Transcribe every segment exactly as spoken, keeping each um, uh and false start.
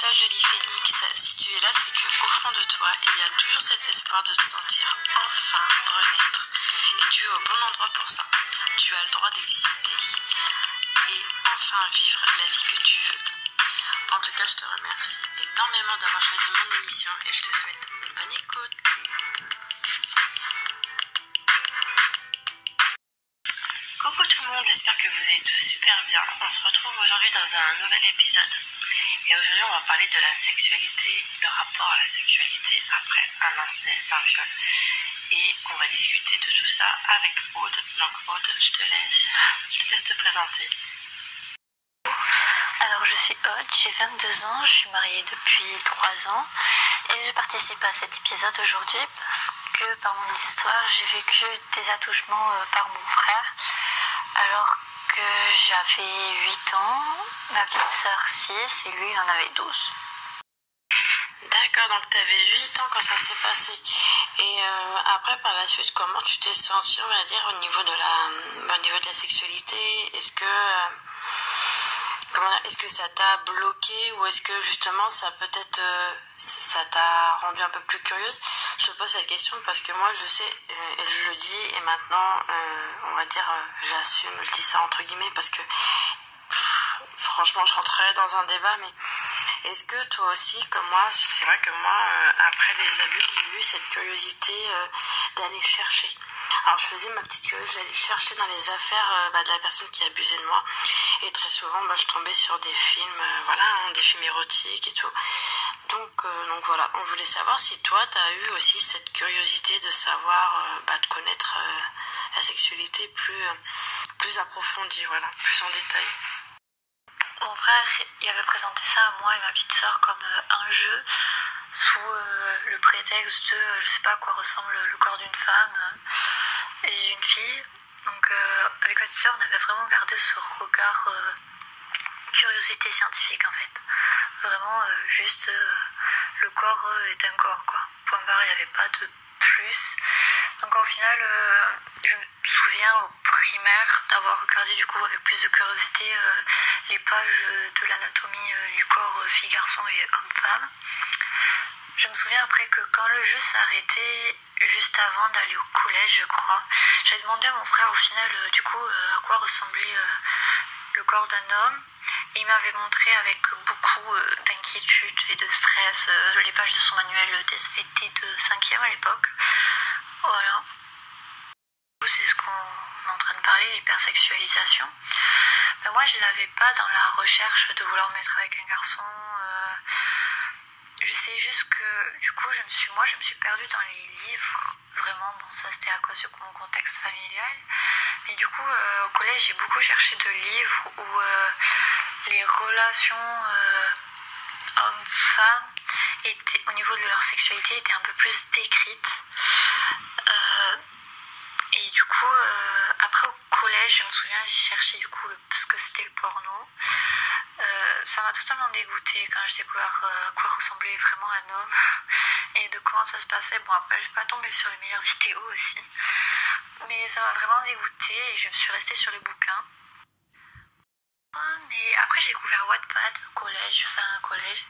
ta jolie phénix, si tu es là, c'est qu'au fond de toi, il y a toujours cet espoir de te sentir enfin renaître. Et tu es au bon endroit pour ça. Tu as le droit d'exister et enfin vivre la vie que tu veux. En tout cas, je te remercie énormément d'avoir choisi mon émission et je te souhaite une bonne écoute. Coucou tout le monde, j'espère que vous allez tous super bien. On se retrouve aujourd'hui dans un nouvel épisode. Et aujourd'hui, on va parler de la sexualité, le rapport à la sexualité après un inceste, un viol. Et on va discuter de tout ça avec Aude. Donc Aude, je te laisse, je te laisse te présenter. Alors je suis Aude, j'ai vingt-deux ans, je suis mariée depuis trois ans. Et je participe à cet épisode aujourd'hui parce que par mon histoire, j'ai vécu des attouchements par mon frère. Alors que j'avais huit ans, ma petite sœur six et lui il en avait douze. D'accord, donc tu avais huit ans quand ça s'est passé. Et euh, après, par la suite, comment tu t'es sentie, on va dire, au niveau de la, au niveau de la sexualité? Est-ce que, euh, comment, est-ce que ça t'a bloqué ou est-ce que justement ça peut-être euh, ça t'a rendu un peu plus curieuse? Je te pose cette question parce que moi je sais, euh, je le dis et maintenant, euh, on va dire, euh, j'assume, je dis ça entre guillemets parce que pff, franchement je rentrerais dans un débat, mais... Est-ce que toi aussi, comme moi, c'est vrai que moi, euh, après les abus, j'ai eu cette curiosité euh, d'aller chercher. Alors je faisais ma petite curieuse, j'allais chercher dans les affaires euh, bah, de la personne qui abusait de moi. Et très souvent, bah, je tombais sur des films, euh, voilà, hein, des films érotiques et tout. Donc, euh, donc voilà, on voulait savoir si toi, tu as eu aussi cette curiosité de savoir, euh, bah, de connaître euh, la sexualité plus, euh, plus approfondie, voilà, plus en détail. Mon frère, il avait présenté ça à moi et ma petite sœur comme un jeu sous euh, le prétexte de je sais pas à quoi ressemble le corps d'une femme et d'une fille. Donc euh, avec ma petite sœur, on avait vraiment gardé ce regard euh, curiosité scientifique en fait. Vraiment euh, juste euh, le corps euh, est un corps quoi. Point barre, il n'y avait pas de plus. Donc au final, euh, je me souviens au primaire d'avoir regardé du coup avec plus de curiosité euh, les pages de l'anatomie euh, du corps euh, fille-garçon et homme-femme. Je me souviens après que quand le jeu s'arrêtait, juste avant d'aller au collège je crois, j'avais demandé à mon frère au final euh, du coup euh, à quoi ressemblait euh, le corps d'un homme. Et il m'avait montré avec beaucoup euh, d'inquiétude et de stress euh, les pages de son manuel d'S V T de cinquième à l'époque. Voilà, c'est ce qu'on est en train de parler, l'hypersexualisation. Mais moi, je ne l'avais pas dans la recherche de vouloir me mettre avec un garçon. Euh, je sais juste que, du coup, je me suis, moi, je me suis perdue dans les livres. Vraiment, bon, ça, c'était à cause de mon contexte familial. Mais du coup, euh, au collège, j'ai beaucoup cherché de livres où euh, les relations euh, hommes-femmes, au niveau de leur sexualité, étaient un peu plus décrites. Euh, et du coup euh, après au collège je me souviens j'ai cherché du coup le, parce que c'était le porno euh, ça m'a totalement dégoûtée quand j'ai découvert euh, à quoi ressemblait vraiment un homme et de comment ça se passait. Bon après j'ai pas tombé sur les meilleures vidéos aussi mais ça m'a vraiment dégoûtée et je me suis restée sur les bouquins. Mais après j'ai découvert Wattpad au collège, enfin collège.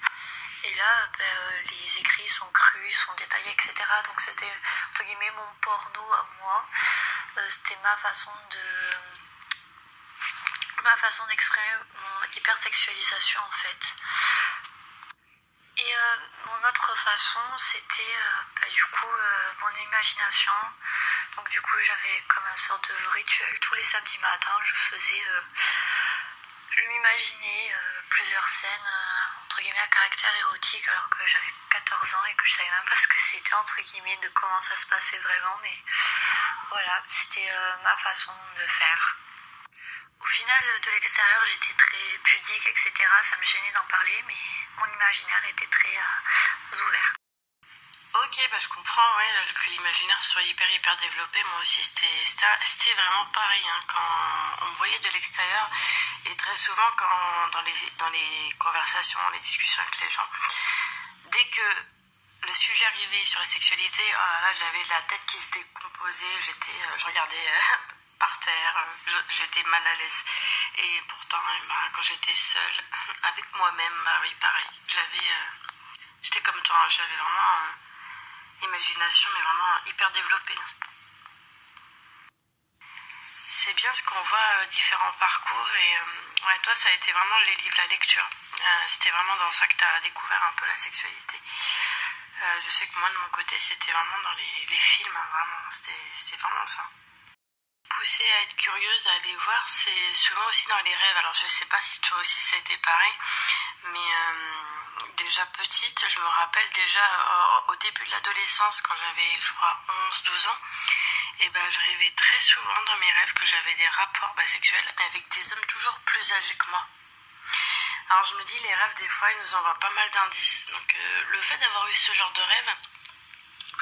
Et là, ben, euh, les écrits sont crus, sont détaillés, et cetera. Donc c'était, entre guillemets, mon porno à moi. Euh, c'était ma façon de... ma façon d'exprimer mon hypersexualisation, en fait. Et euh, mon autre façon, c'était, euh, ben, du coup, euh, mon imagination. Donc du coup, j'avais comme une sorte de rituel. Tous les samedis matins, je faisais... Euh, je m'imaginais euh, plusieurs scènes... Euh, entre guillemets à caractère érotique alors que j'avais quatorze ans et que je savais même pas ce que c'était entre guillemets de comment ça se passait vraiment, mais voilà c'était euh, ma façon de faire. Au final de l'extérieur j'étais très pudique etc, ça me gênait d'en parler mais mon imaginaire était très euh, ouvert. Ok, bah je comprends, ouais, que l'imaginaire soit hyper hyper développé, moi aussi c'était, c'était, c'était vraiment pareil, hein, quand on me voyait de l'extérieur, et très souvent quand dans les, dans les conversations, les discussions avec les gens, dès que le sujet arrivait sur la sexualité, oh là là, j'avais la tête qui se décomposait, j'étais, euh, je regardais... Euh, par terre, j'étais mal à l'aise. Et pourtant, ben, quand j'étais seule avec moi-même, ben oui, pareil, j'avais, euh, j'étais comme toi, j'avais vraiment une euh, imagination, mais vraiment hyper développée. C'est bien parce qu'on voit euh, différents parcours et euh, ouais, toi, ça a été vraiment les livres, la lecture. Euh, c'était vraiment dans ça que tu as découvert un peu la sexualité. Euh, je sais que moi, de mon côté, c'était vraiment dans les, les films, hein, vraiment, c'était vraiment ça. Pousser à être curieuse, à aller voir, c'est souvent aussi dans les rêves. Alors, je sais pas si toi aussi, ça a été pareil, mais euh, déjà petite, je me rappelle déjà euh, au début de l'adolescence, quand j'avais, je crois, onze douze ans, et ben, je rêvais très souvent dans mes rêves que j'avais des rapports bah, sexuels avec des hommes toujours plus âgés que moi. Alors je me dis, les rêves, des fois, ils nous envoient pas mal d'indices. Donc euh, le fait d'avoir eu ce genre de rêve,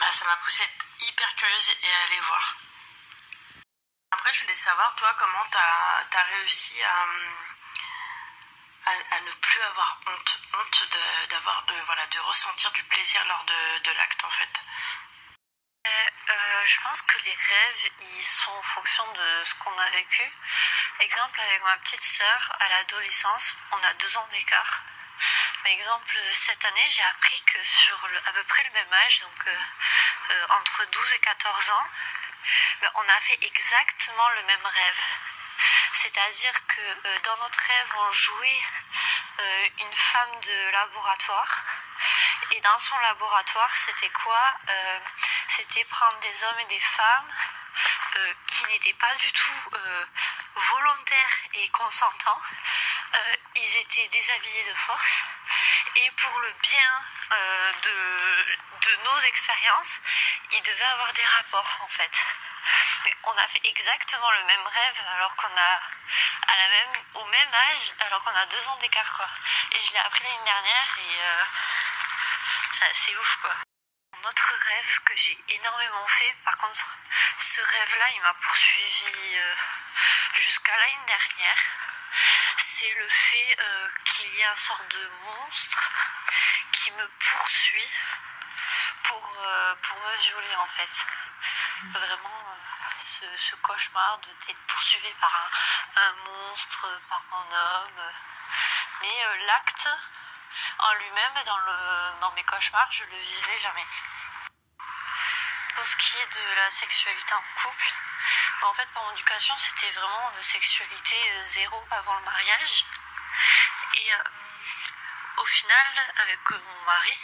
bah, ça m'a poussée à être hyper curieuse et à aller voir. Après, je voulais savoir, toi, comment t'as t'as réussi à, à, à ne plus avoir honte. Honte de, d'avoir, de, voilà, de ressentir du plaisir lors de, de l'acte, en fait. Euh, euh, je pense que les rêves, ils sont en fonction de ce qu'on a vécu. Exemple, avec ma petite sœur, à l'adolescence, on a deux ans d'écart. Par exemple, cette année, j'ai appris que sur le, à peu près le même âge, donc euh, euh, entre douze et quatorze ans, on avait exactement le même rêve. C'est-à-dire que euh, dans notre rêve, on jouait euh, une femme de laboratoire. Et dans son laboratoire, c'était quoi ? euh, C'était prendre des hommes et des femmes euh, qui n'étaient pas du tout euh, volontaires et consentants. Euh, ils étaient déshabillés de force. Et pour le bien euh, de, de nos expériences, ils devaient avoir des rapports, en fait. Mais on a fait exactement le même rêve alors qu'on a à la même, au même âge, alors qu'on a deux ans d'écart, quoi. Et je l'ai appris l'année dernière et euh, c'est assez ouf, quoi. Un autre rêve que j'ai énormément fait, par contre, ce rêve-là, il m'a poursuivi euh, jusqu'à l'année dernière. C'est le fait euh, qu'il y a une sorte de monstre qui me poursuit pour, euh, pour me violer, en fait. Vraiment, euh, ce, ce cauchemar d'être poursuivi par un, un monstre, par un homme. Mais euh, l'acte en lui-même, dans, le, dans mes cauchemars, je le vivais jamais. Pour ce qui est de la sexualité en couple, en fait, par mon éducation, c'était vraiment sexualité zéro avant le mariage. Et euh, au final, avec mon mari,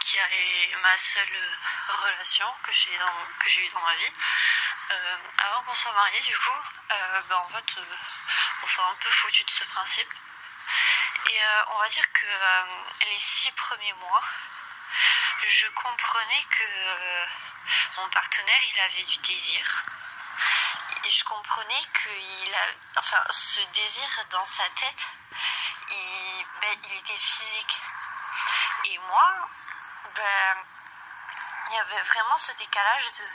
qui est ma seule relation que j'ai eue dans ma vie, euh, avant qu'on soit mariés, du coup, euh, ben, en fait, euh, on s'est un peu foutu de ce principe. Et euh, on va dire que euh, les six premiers mois, je comprenais que euh, mon partenaire, il avait du désir. Et je comprenais que il a, enfin, ce désir dans sa tête, il, ben, il était physique. Et moi, ben, il y avait vraiment ce décalage de,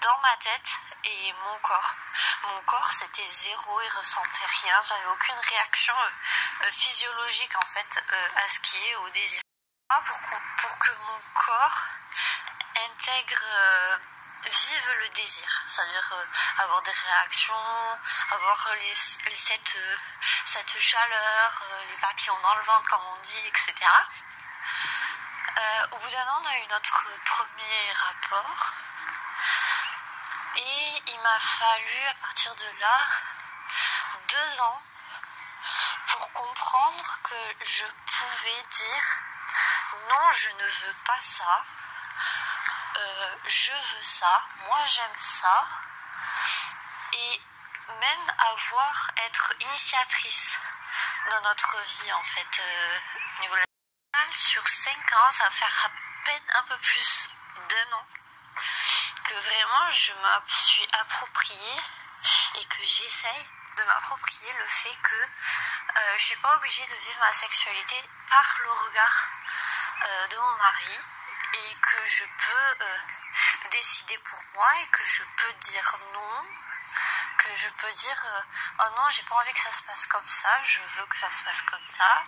dans ma tête et mon corps. Mon corps, c'était zéro, il ressentait rien, j'avais aucune réaction euh, physiologique, en fait, euh, à ce qui est au désir. Moi, pour, pour que mon corps intègre, euh, vive le désir, c'est-à-dire euh, avoir des réactions, avoir les, cette, euh, cette chaleur, euh, les papillons dans le ventre, comme on dit, et cetera. Euh, au bout d'un an, on a eu notre premier rapport. Et il m'a fallu, à partir de là, deux ans pour comprendre que je pouvais dire « Non, je ne veux pas ça. Euh, je veux ça. Moi, j'aime ça. » Et même avoir, être initiatrice dans notre vie, en fait, euh, au niveau de la... Sur cinq ans, ça va faire à peine un peu plus d'un an. Que vraiment je me suis appropriée et que j'essaye de m'approprier le fait que euh, je ne suis pas obligée de vivre ma sexualité par le regard euh, de mon mari et que je peux euh, décider pour moi et que je peux dire non, que je peux dire euh, oh non, j'ai pas envie que ça se passe comme ça, je veux que ça se passe comme ça.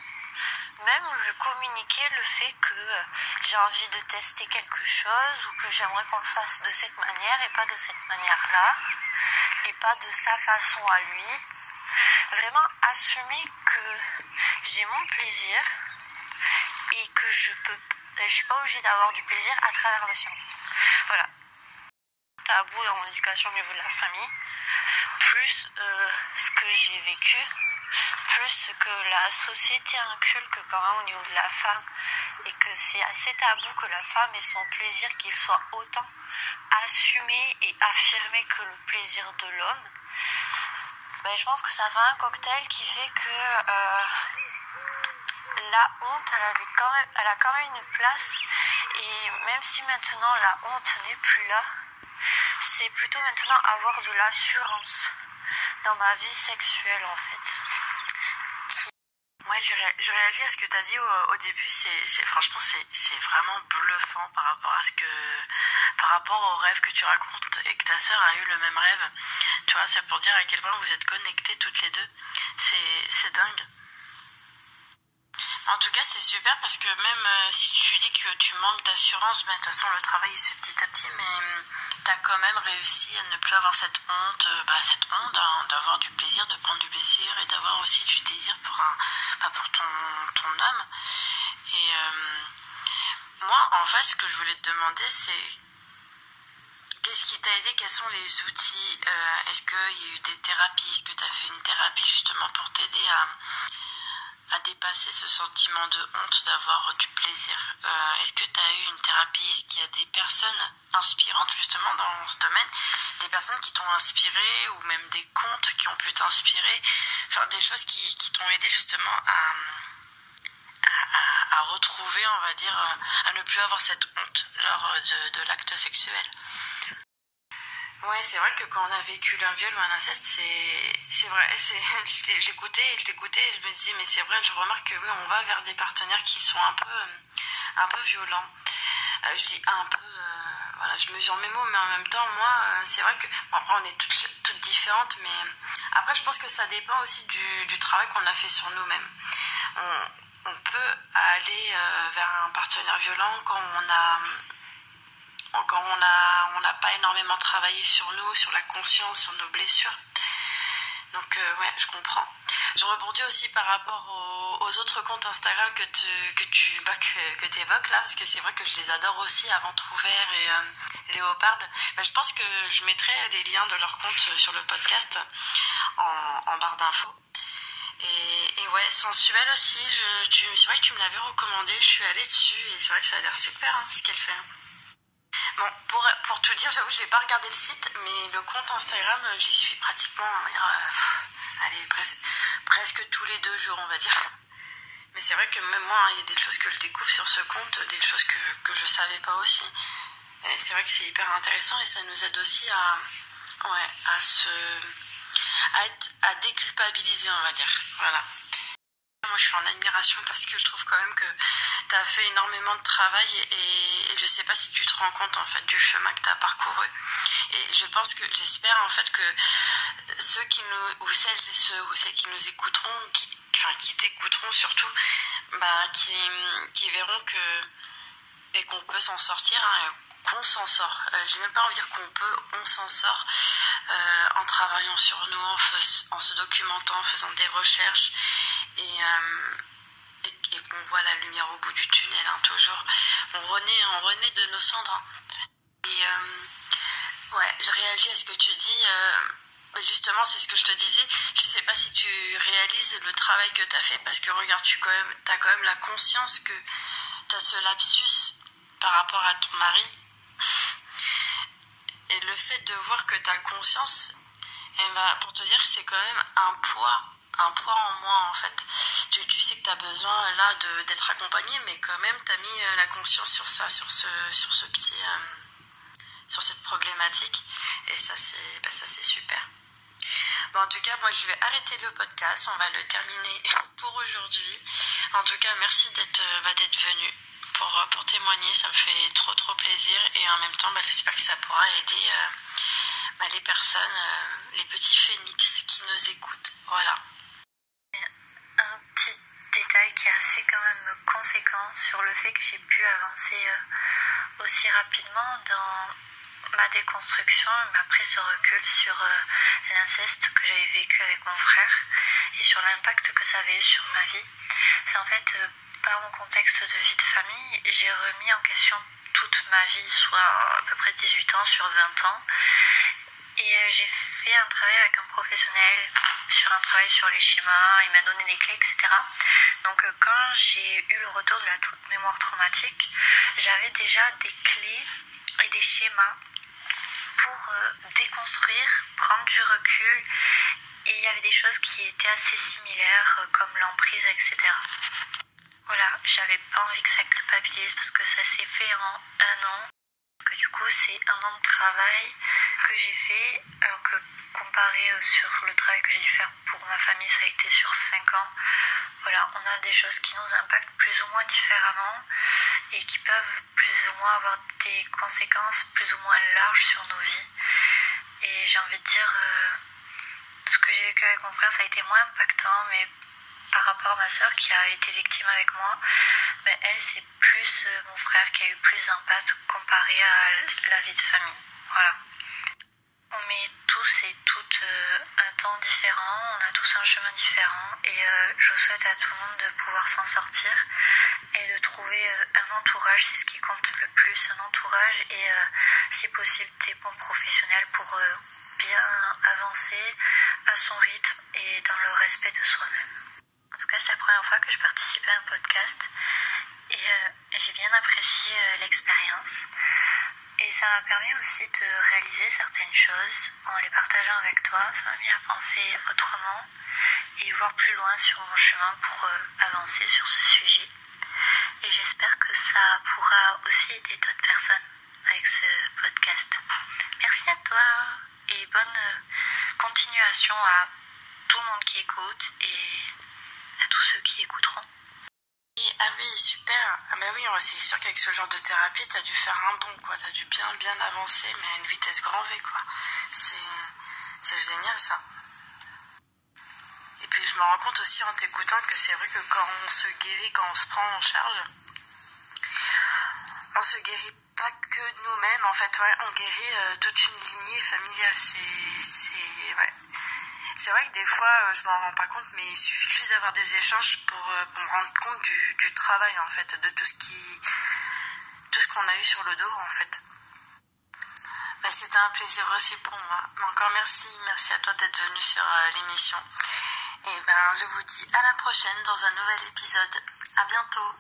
même lui communiquer le fait que j'ai envie de tester quelque chose ou que j'aimerais qu'on le fasse de cette manière et pas de cette manière-là et pas de sa façon à lui. Vraiment assumer que j'ai mon plaisir et que je peux, je suis pas obligée d'avoir du plaisir à travers le sien. Voilà. Tabou dans mon éducation au niveau de la famille, plus euh, ce que j'ai vécu, plus ce que la société inculque quand même au niveau de la femme, et que c'est assez tabou que la femme ait son plaisir, qu'il soit autant assumé et affirmé que le plaisir de l'homme. Ben, je pense que ça fait un cocktail qui fait que euh, la honte, elle, avait quand même, elle a quand même une place. Et même si maintenant la honte n'est plus là, c'est plutôt maintenant avoir de l'assurance dans ma vie sexuelle en fait. Ouais, je, ré je réagis à ce que tu as dit au, au début. C'est, c'est, franchement, c'est vraiment bluffant par rapport à ce que, par rapport au rêve que tu racontes et que ta sœur a eu le même rêve. Tu vois, c'est pour dire à quel point vous êtes connectées toutes les deux. C'est dingue. En tout cas, c'est super parce que même euh, si tu dis que tu manques d'assurance, mais de toute façon, le travail il se fait petit à petit, mais tu as quand même réussi à ne plus avoir cette honte, euh, bah, cette honte hein, d'avoir du plaisir, de prendre du plaisir et d'avoir aussi du désir pour, un, bah, pour ton, ton homme. Et euh, moi, en fait, ce que je voulais te demander, c'est qu'est-ce qui t'a aidé? Quels sont les outils? euh, Est-ce qu'il y a eu des thérapies? Est-ce que tu as fait une thérapie justement pour t'aider à... à dépasser ce sentiment de honte d'avoir du plaisir? euh, Est-ce que tu as eu une thérapie? Est-ce qu'il y a des personnes inspirantes justement dans ce domaine? Des personnes qui t'ont inspiré ou même des contes qui ont pu t'inspirer? Enfin, des choses qui, qui t'ont aidé justement à, à, à, à retrouver, on va dire, à ne plus avoir cette honte lors de, de l'acte sexuel. Ouais, c'est vrai que quand on a vécu un viol ou un inceste, c'est vrai. J'écoutais et je t'écoutais et je me disais, mais c'est vrai, je remarque que oui, on va vers des partenaires qui sont un peu, un peu violents. Euh, je dis un peu, euh, voilà, je mesure mes mots, mais en même temps, moi, euh, c'est vrai que, bon, après, on est toutes, toutes différentes, mais après, je pense que ça dépend aussi du, du travail qu'on a fait sur nous-mêmes. On, on peut aller euh, vers un partenaire violent quand on a... quand on n'a on a pas énormément travaillé sur nous, sur la conscience, sur nos blessures. Donc euh, ouais, je comprends. Je rebondis aussi par rapport aux, aux autres comptes Instagram que tu, que tu bah, que, que évoques là, parce que c'est vrai que je les adore aussi, aventreouvert et euh, Léoparde. Bah, je pense que je mettrai les liens de leurs comptes sur le podcast en, en barre d'infos. Et, et ouais, sensuelle aussi, c'est vrai que tu me l'avais recommandé, je suis allée dessus et c'est vrai que ça a l'air super hein, ce qu'elle fait. Bon, pour, pour tout dire, j'avoue, j'ai pas regardé le site, mais le compte Instagram, j'y suis pratiquement, on va dire, euh, allez, pres presque tous les deux jours, on va dire. Mais c'est vrai que même moi, il y a des choses que je découvre sur ce compte, des choses que, que je savais pas aussi. C'est vrai que c'est hyper intéressant et ça nous aide aussi à, ouais, à se, à être, à déculpabiliser, on va dire. Voilà. Moi, je suis en admiration parce que je trouve quand même que tu as fait énormément de travail et, et je sais pas si tu te rends compte en fait du chemin que tu as parcouru. Et je pense que, j'espère en fait que ceux qui nous, ou celles, ceux ou celles qui nous écouteront, qui, enfin qui t'écouteront surtout, bah, qui, qui verront que et qu'on peut s'en sortir, hein, qu'on s'en sort. Euh, j'ai même pas envie de dire qu'on peut, on s'en sort euh, en travaillant sur nous, en, en se documentant, en faisant des recherches. Et, euh, et, et qu'on voit la lumière au bout du tunnel, hein, toujours. On renaît, on renaît de nos cendres. Hein. Et euh, ouais, je réagis à ce que tu dis. Euh, justement, c'est ce que je te disais. Je sais pas si tu réalises le travail que tu as fait, parce que regarde, tu quand même, t'as quand même la conscience que tu as ce lapsus par rapport à ton mari. Et le fait de voir que tu as conscience, eh ben, pour te dire que c'est quand même un poids. un poids en moins en fait. Tu, tu sais que tu as besoin là d'être accompagné, mais quand même tu as mis euh, la conscience sur ça, sur ce, sur ce petit euh, sur cette problématique, et ça c'est bah, ça c'est super. Bon, en tout cas moi je vais arrêter le podcast, on va le terminer pour aujourd'hui. En tout cas merci d'être bah, d'être venu pour, pour témoigner, ça me fait trop trop plaisir, et en même temps bah, j'espère que ça pourra aider euh, bah, les personnes, euh, les petits phénix qui nous écoutent. Voilà. Qui a fait que j'ai pu avancer euh, aussi rapidement dans ma déconstruction, ma prise de recul sur euh, l'inceste que j'avais vécu avec mon frère et sur l'impact que ça avait eu sur ma vie. C'est en fait, euh, par mon contexte de vie de famille, j'ai remis en question toute ma vie, soit à peu près dix-huit ans sur vingt ans. Et euh, j'ai fait un travail avec un professionnel sur un travail sur les schémas, il m'a donné des clés, et cetera. Donc euh, quand j'ai eu le retour de la tra- mémoire traumatique, j'avais déjà des clés et des schémas pour euh, déconstruire, prendre du recul. Et il y avait des choses qui étaient assez similaires, euh, comme l'emprise, et cetera. Voilà, j'avais pas envie que ça culpabilise parce que ça s'est fait en un an. Parce que du coup, c'est un an de travail que j'ai fait, alors que comparé sur le travail que j'ai dû faire pour ma famille, ça a été sur cinq ans. Voilà, on a des choses qui nous impactent plus ou moins différemment et qui peuvent plus ou moins avoir des conséquences plus ou moins larges sur nos vies. Et j'ai envie de dire, euh, ce que j'ai vécu avec mon frère, ça a été moins impactant, mais par rapport à ma soeur qui a été victime avec moi, ben elle, c'est plus euh, mon frère qui a eu plus d'impact comparé à la vie de famille. Voilà. On met tous et toutes euh, un temps différent, on a tous un chemin différent et euh, je souhaite à tout le monde de pouvoir s'en sortir et de trouver euh, un entourage, c'est ce qui compte le plus, un entourage et euh, si possible des bons professionnels pour euh, bien avancer à son rythme et dans le respect de soi-même. En tout cas, c'est la première fois que je participe à un podcast et euh, j'ai bien apprécié euh, l'expérience. Et ça m'a permis aussi de réaliser certaines choses en les partageant avec toi. Ça m'a mis à penser autrement et voir plus loin sur mon chemin pour euh, avancer sur ce sujet. Et j'espère que ça pourra aussi aider d'autres personnes avec ce podcast. Merci à toi et bonne continuation à tout le monde qui écoute et à tous ceux qui écouteront. Ah oui, super. Ah bah oui, c'est sûr qu'avec ce genre de thérapie, t'as dû faire un bond, quoi. T'as dû bien, bien avancer, mais à une vitesse grand V, quoi. C'est, c'est génial, ça. Et puis, je me rends compte aussi en t'écoutant que c'est vrai que quand on se guérit, quand on se prend en charge, on se guérit pas que nous-mêmes, en fait. Ouais, on guérit euh, toute une lignée familiale. C'est... c'est ouais. C'est vrai que des fois, je m'en rends pas compte, mais il suffit juste d'avoir des échanges pour, pour me rendre compte du, du travail, en fait, de tout ce qui, tout ce qu'on a eu sur le dos, en fait. Bah, c'était un plaisir aussi pour moi. Mais encore merci, merci à toi d'être venu sur euh, l'émission. Et ben, je vous dis à la prochaine dans un nouvel épisode. À bientôt.